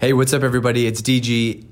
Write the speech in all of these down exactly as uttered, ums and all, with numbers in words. Hey, what's up, everybody? It's D G,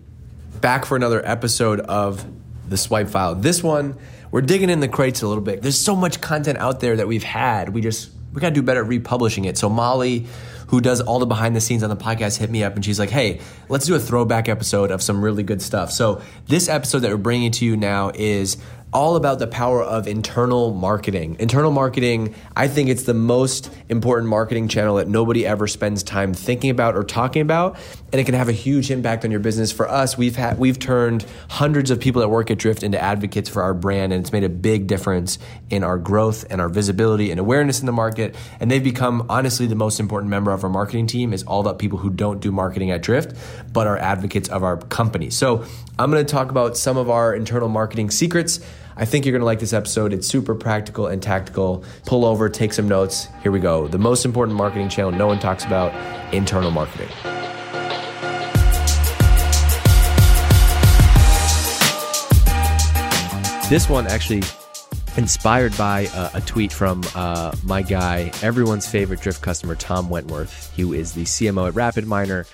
back for another episode of The Swipe File. This one, we're digging in the crates a little bit. There's so much content out there that we've had. We just, we got to do better at republishing it. So Molly, who does all the behind the scenes on the podcast, hit me up and she's like, hey, let's do a throwback episode of some really good stuff. So this episode that we're bringing to you now is all about the power of internal marketing. Internal marketing, I think it's the most important marketing channel that nobody ever spends time thinking about or talking about, and it can have a huge impact on your business. For us, we've had, we've turned hundreds of people that work at Drift into advocates for our brand, and it's made a big difference in our growth and our visibility and awareness in the market, and they've become, honestly, the most important member of our marketing team is all about people who don't do marketing at Drift, but are advocates of our company. So I'm gonna talk about some of our internal marketing secrets. I think you're going to like this episode. It's super practical and tactical. Pull over, take some notes. Here we go. The most important marketing channel no one talks about, internal marketing. This one actually inspired by a, a tweet from uh, my guy, everyone's favorite Drift customer, Tom Wentworth, who is the C M O at RapidMiner.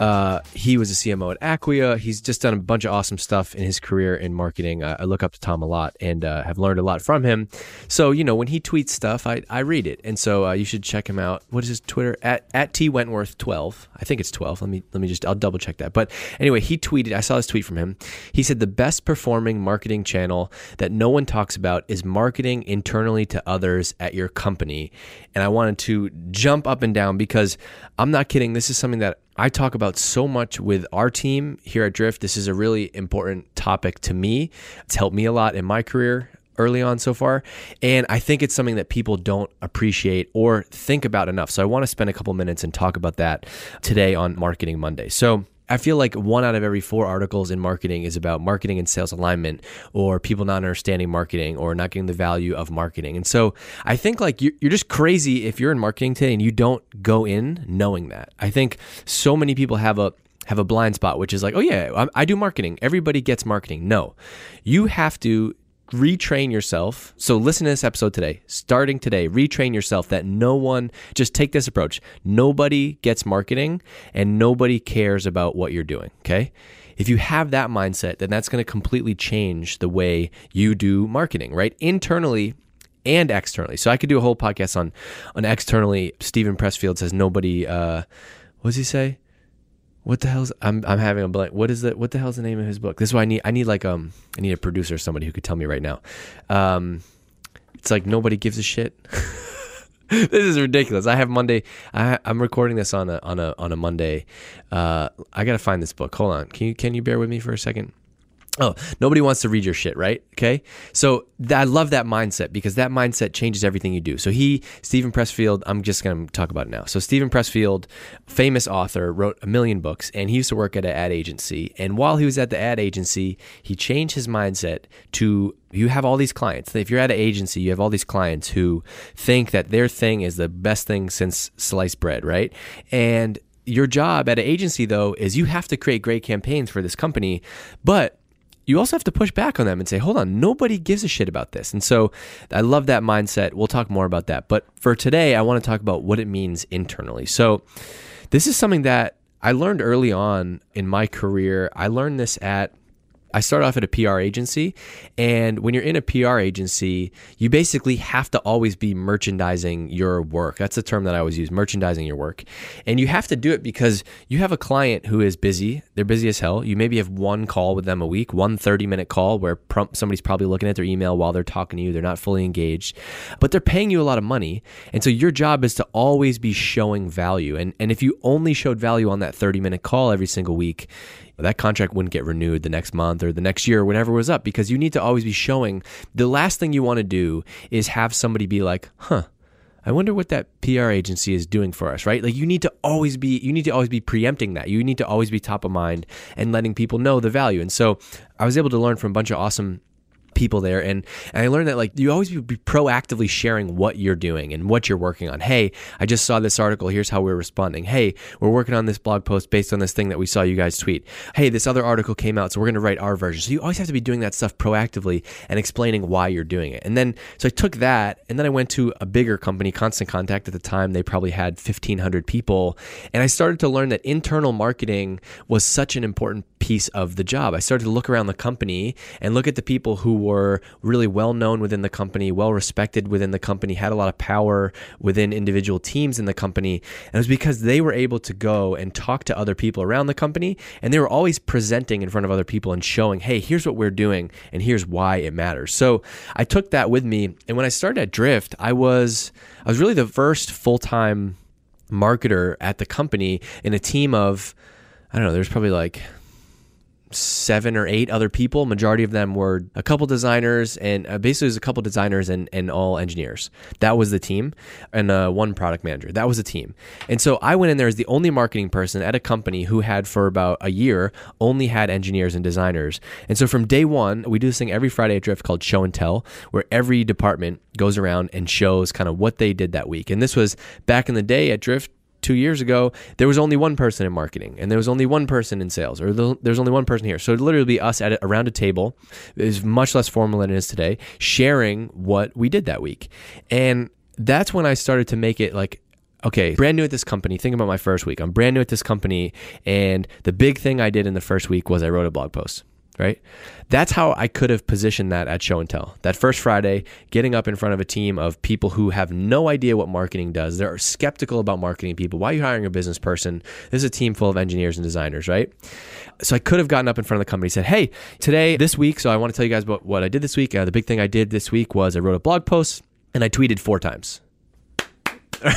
Uh, he was a C M O at Acquia. He's just done a bunch of awesome stuff in his career in marketing. Uh, I look up to Tom a lot and uh, have learned a lot from him. So, you know, when he tweets stuff, I, I read it. And so uh, you should check him out. What is his Twitter? At, at T Wentworth twelve. I think it's twelve. Let me, let me just, I'll double check that. But anyway, he tweeted, I saw this tweet from him. He said, the best performing marketing channel that no one talks about is marketing internally to others at your company. And I wanted to jump up and down because I'm not kidding. This is something that I talk about so much with our team here at Drift. This is a really important topic to me. It's helped me a lot in my career early on so far. And I think it's something that people don't appreciate or think about enough. So I want to spend a couple minutes and talk about that today on Marketing Monday. So I feel like one out of every four articles in marketing is about marketing and sales alignment, or people not understanding marketing or not getting the value of marketing. And so I think like you're just crazy if you're in marketing today and you don't go in knowing that. I think so many people have a have a blind spot, which is like, oh yeah, I do marketing. Everybody gets marketing. No, you have to retrain yourself. So listen to this episode today, starting today, retrain yourself that no one, just take this approach. Nobody gets marketing and nobody cares about what you're doing. Okay. If you have that mindset, then that's going to completely change the way you do marketing, right? Internally and externally. So I could do a whole podcast on, on externally. Steven Pressfield says nobody, uh, what does he say? What the hell's I'm I'm having a blank. What is that? What the hell's the name of his book? This is why I need I need like um I need a producer or somebody who could tell me right now. Um, it's like nobody gives a shit. This is ridiculous. I have Monday. I I'm recording this on a on a on a Monday. Uh, I gotta find this book. Hold on. Can you can you bear with me for a second? Oh, nobody wants to read your shit, right? Okay. So th- I love that mindset because that mindset changes everything you do. So he, Steven Pressfield, I'm just going to talk about it now. So Steven Pressfield, famous author, wrote a million books, and he used to work at an ad agency. And while he was at the ad agency, he changed his mindset to, you have all these clients. If you're at an agency, you have all these clients who think that their thing is the best thing since sliced bread, right? And your job at an agency, though, is you have to create great campaigns for this company, but you also have to push back on them and say, hold on, nobody gives a shit about this. And so I love that mindset. We'll talk more about that. But for today, I want to talk about what it means internally. So this is something that I learned early on in my career. I learned this at, I started off at a P R agency. And when you're in a P R agency, you basically have to always be merchandising your work. That's the term that I always use, merchandising your work. And you have to do it because you have a client who is busy. They're busy as hell. You maybe have one call with them a week, one thirty-minute call where prom- somebody's probably looking at their email while they're talking to you. They're not fully engaged, but they're paying you a lot of money. And so your job is to always be showing value. And, and if you only showed value on that thirty-minute call every single week, that contract wouldn't get renewed the next month or the next year or whenever it was up, because you need to always be showing. The last thing you want to do is have somebody be like, huh, I wonder what that P R agency is doing for us, right? Like you need to always be, you need to always be preempting that. You need to always be top of mind and letting people know the value. And so I was able to learn from a bunch of awesome people there. And, and I learned that like you always be proactively sharing what you're doing and what you're working on. Hey, I just saw this article. Here's how we're responding. Hey, we're working on this blog post based on this thing that we saw you guys tweet. Hey, this other article came out, so we're going to write our version. So you always have to be doing that stuff proactively and explaining why you're doing it. And then, so I took that and then I went to a bigger company, Constant Contact. At the time, they probably had fifteen hundred people. And I started to learn that internal marketing was such an important piece of the job. I started to look around the company and look at the people who were really well known within the company, well respected within the company, had a lot of power within individual teams in the company. And it was because they were able to go and talk to other people around the company. And they were always presenting in front of other people and showing, hey, here's what we're doing and here's why it matters. So I took that with me. And when I started at Drift, I was I was really the first full-time marketer at the company in a team of, I don't know, there's probably like seven or eight other people. Majority of them were a couple designers and uh, basically it was a couple designers and, and all engineers. That was the team. And uh, one product manager. That was the team. And so I went in there as the only marketing person at a company who had for about a year only had engineers and designers. And so from day one, we do this thing every Friday at Drift called Show and Tell, where every department goes around and shows kind of what they did that week. And this was back in the day at Drift, two years ago, there was only one person in marketing and there was only one person in sales, or the, there's only one person here. So it'd literally be us at a, around a table, is much less formal than it is today, sharing what we did that week. And that's when I started to make it like, okay, brand new at this company. Think about my first week. I'm brand new at this company. And the big thing I did in the first week was I wrote a blog post. Right? That's how I could have positioned that at Show and Tell. That first Friday, getting up in front of a team of people who have no idea what marketing does. They're skeptical about marketing people. Why are you hiring a business person? This is a team full of engineers and designers, right? So I could have gotten up in front of the company and said, hey, today, this week, so I want to tell you guys about what I did this week. Uh, the big thing I did this week was I wrote a blog post and I tweeted four times.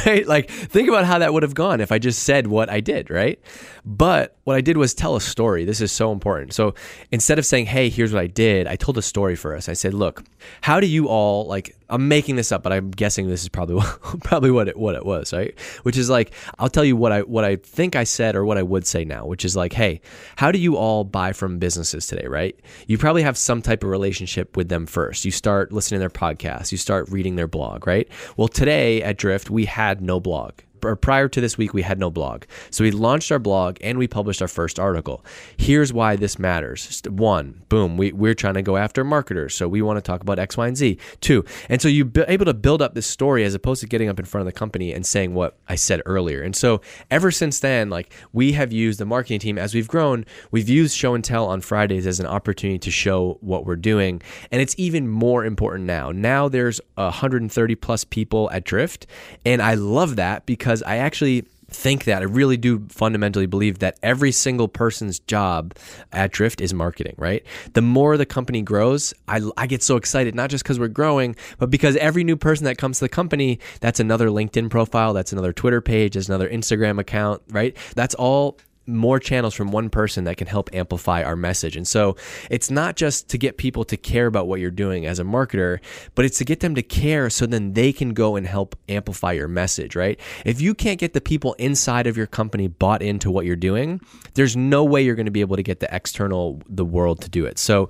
Right? Like, think about how that would have gone if I just said what I did, right? But what I did was tell a story. This is so important. So instead of saying, hey, here's what I did, I told a story for us. I said, look, how do you all, like, I'm making this up, but I'm guessing this is probably probably what it, what it was, right? Which is like, I'll tell you what I what I think I said or what I would say now, which is like, hey, how do you all buy from businesses today, right? You probably have some type of relationship with them first. You start listening to their podcasts. You start reading their blog, right? Well, today at Drift, we had no blog. Or prior to this week, we had no blog. So we launched our blog and we published our first article. Here's why this matters. One, boom, we, we're trying to go after marketers. So we want to talk about X, Y, and Z. Two, and so you're able to build up this story as opposed to getting up in front of the company and saying what I said earlier. And so ever since then, like we have used the marketing team as we've grown, we've used Show and Tell on Fridays as an opportunity to show what we're doing. And it's even more important now. Now there's one hundred thirty plus people at Drift. And I love that because I actually think that I really do fundamentally believe that every single person's job at Drift is marketing, right? The more the company grows, I, I get so excited, not just because we're growing, but because every new person that comes to the company, that's another LinkedIn profile, that's another Twitter page, that's another Instagram account, right? That's all more channels from one person that can help amplify our message. And so it's not just to get people to care about what you're doing as a marketer, but it's to get them to care so then they can go and help amplify your message, right? If you can't get the people inside of your company bought into what you're doing, there's no way you're going to be able to get the external, the world to do it. So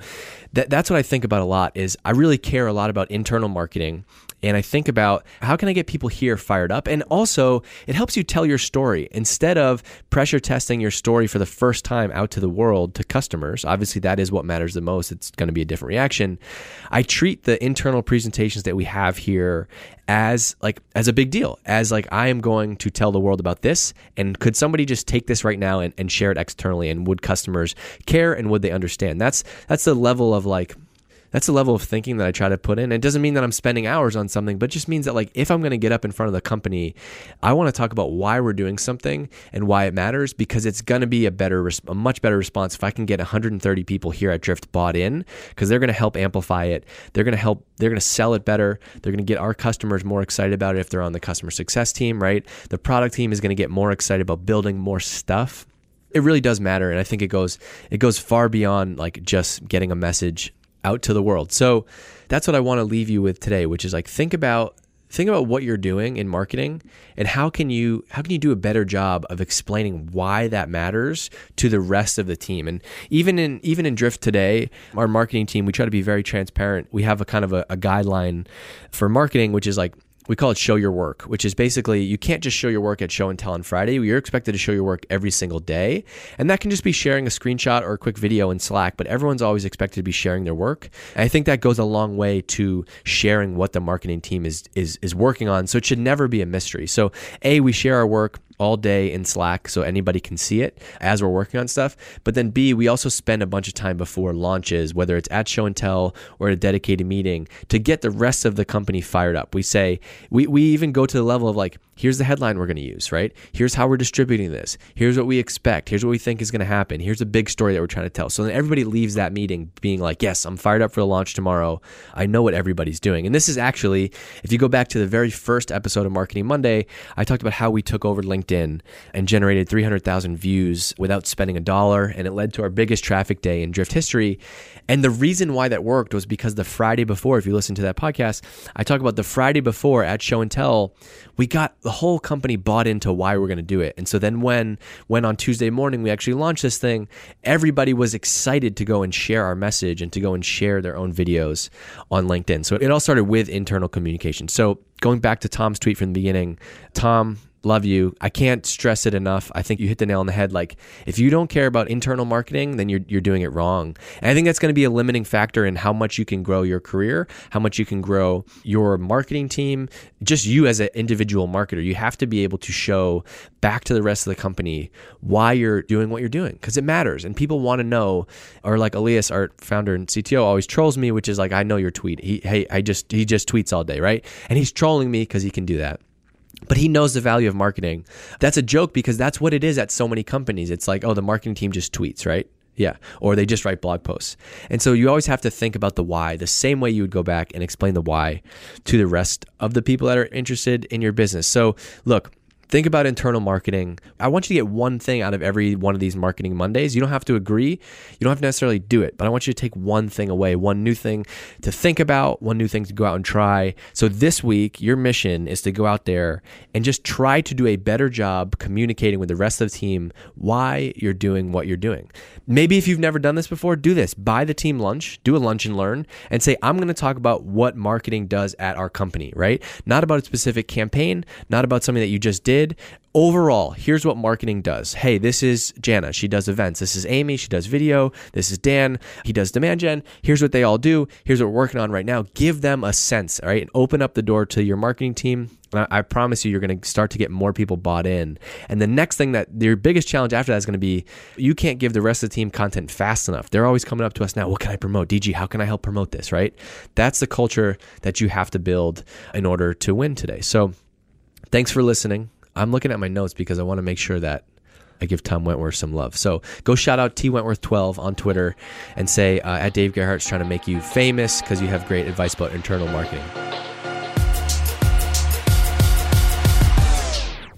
that, that's what I think about a lot is I really care a lot about internal marketing. And I think about how can I get people here fired up? And also it helps you tell your story instead of pressure testing your story for the first time out to the world, to customers. Obviously that is what matters the most. It's going to be a different reaction. I treat the internal presentations that we have here as like, as a big deal, as like, I am going to tell the world about this. And could somebody just take this right now and, and share it externally? And would customers care? And would they understand? That's, that's the level of like, that's the level of thinking that I try to put in. It doesn't mean that I'm spending hours on something, but it just means that like if I'm going to get up in front of the company, I want to talk about why we're doing something and why it matters, because it's going to be a better, a much better response if I can get one hundred thirty people here at Drift bought in, because they're going to help amplify it. They're going to help, they're going to sell it better. They're going to get our customers more excited about it if they're on the customer success team, right? The product team is going to get more excited about building more stuff. It really does matter. And I think it goes, it goes far beyond like just getting a message out to the world. So that's what I want to leave you with today, which is like, think about think about what you're doing in marketing and how can you how can you do a better job of explaining why that matters to the rest of the team. And even in even in Drift today, our marketing team, we try to be very transparent. We have a kind of a, a guideline for marketing, which is like, we call it show your work, which is basically you can't just show your work at show and tell on Friday. You're expected to show your work every single day. And that can just be sharing a screenshot or a quick video in Slack, but everyone's always expected to be sharing their work. And I think that goes a long way to sharing what the marketing team is, is, is working on. So it should never be a mystery. So A, we share our work all day in Slack so anybody can see it as we're working on stuff. But then B, we also spend a bunch of time before launches, whether it's at show and tell or at a dedicated meeting, to get the rest of the company fired up. We say, we, we even go to the level of like, here's the headline we're going to use, right? Here's how we're distributing this. Here's what we expect. Here's what we think is going to happen. Here's a big story that we're trying to tell. So then everybody leaves that meeting being like, yes, I'm fired up for the launch tomorrow. I know what everybody's doing. And this is actually, if you go back to the very first episode of Marketing Monday, I talked about how we took over LinkedIn and generated three hundred thousand views without spending a dollar. And it led to our biggest traffic day in Drift history. And the reason why that worked was because the Friday before, if you listen to that podcast, I talk about the Friday before at show and tell, we got the whole company bought into why we're going to do it. And so then when, when on Tuesday morning, we actually launched this thing, everybody was excited to go and share our message and to go and share their own videos on LinkedIn. So it all started with internal communication. So going back to Tom's tweet from the beginning, Tom, love you. I can't stress it enough. I think you hit the nail on the head. Like, if you don't care about internal marketing, then you're you're doing it wrong. And I think that's going to be a limiting factor in how much you can grow your career, how much you can grow your marketing team, just you as an individual marketer. You have to be able to show back to the rest of the company why you're doing what you're doing, because it matters. And people want to know, or like Elias, our founder and C T O, always trolls me, which is like, I know your tweet. He, hey, I just, he just tweets all day, right? And he's trolling me because he can do that. But he knows the value of marketing. That's a joke because that's what it is at so many companies. It's like, oh, the marketing team just tweets, right? Yeah. Or they just write blog posts. And so you always have to think about the why, the same way you would go back and explain the why to the rest of the people that are interested in your business. So look, think about internal marketing. I want you to get one thing out of every one of these Marketing Mondays. You don't have to agree. You don't have to necessarily do it, but I want you to take one thing away, one new thing to think about, one new thing to go out and try. So this week, your mission is to go out there and just try to do a better job communicating with the rest of the team why you're doing what you're doing. Maybe if you've never done this before, do this. Buy the team lunch, do a lunch and learn, and say, I'm going to talk about what marketing does at our company, right? Not about a specific campaign, not about something that you just did. Overall, here's what marketing does. Hey, this is Jana. She does events. This is Amy. She does video. This is Dan. He does demand gen. Here's what they all do. Here's what we're working on right now. Give them a sense, all right? And open up the door to your marketing team. And I, I promise you, you're going to start to get more people bought in. And the next thing that your biggest challenge after that is going to be, you can't give the rest of the team content fast enough. They're always coming up to us now. What can I promote? D G, how can I help promote this, right? That's the culture that you have to build in order to win today. So thanks for listening. I'm looking at my notes because I want to make sure that I give Tom Wentworth some love. So go shout out T Wentworth twelve on Twitter and say uh, at Dave Gerhardt's trying to make you famous because you have great advice about internal marketing.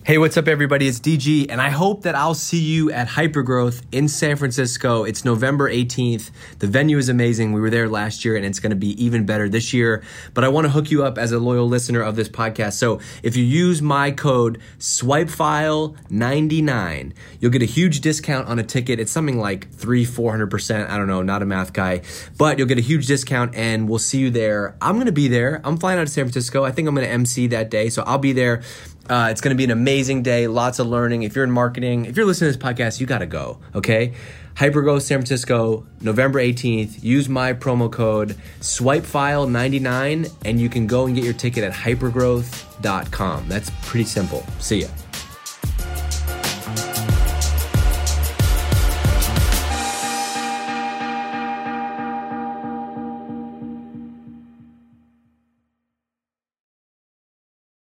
Hey, what's up, everybody? It's D G, and I hope that I'll see you at Hypergrowth in San Francisco. It's November eighteenth. The venue is amazing. We were there last year, and it's going to be even better this year. But I want to hook you up as a loyal listener of this podcast. So if you use my code Swipe File ninety-nine, you'll get a huge discount on a ticket. It's something like three, four hundred percent. I don't know. Not a math guy. But you'll get a huge discount, and we'll see you there. I'm going to be there. I'm flying out to San Francisco. I think I'm going to M C that day, so I'll be there. Uh, it's going to be an amazing day, lots of learning. If you're in marketing, if you're listening to this podcast, you got to go, okay? Hypergrowth San Francisco, November eighteenth. Use my promo code Swipe File ninety-nine, and you can go and get your ticket at hypergrowth dot com. That's pretty simple. See ya.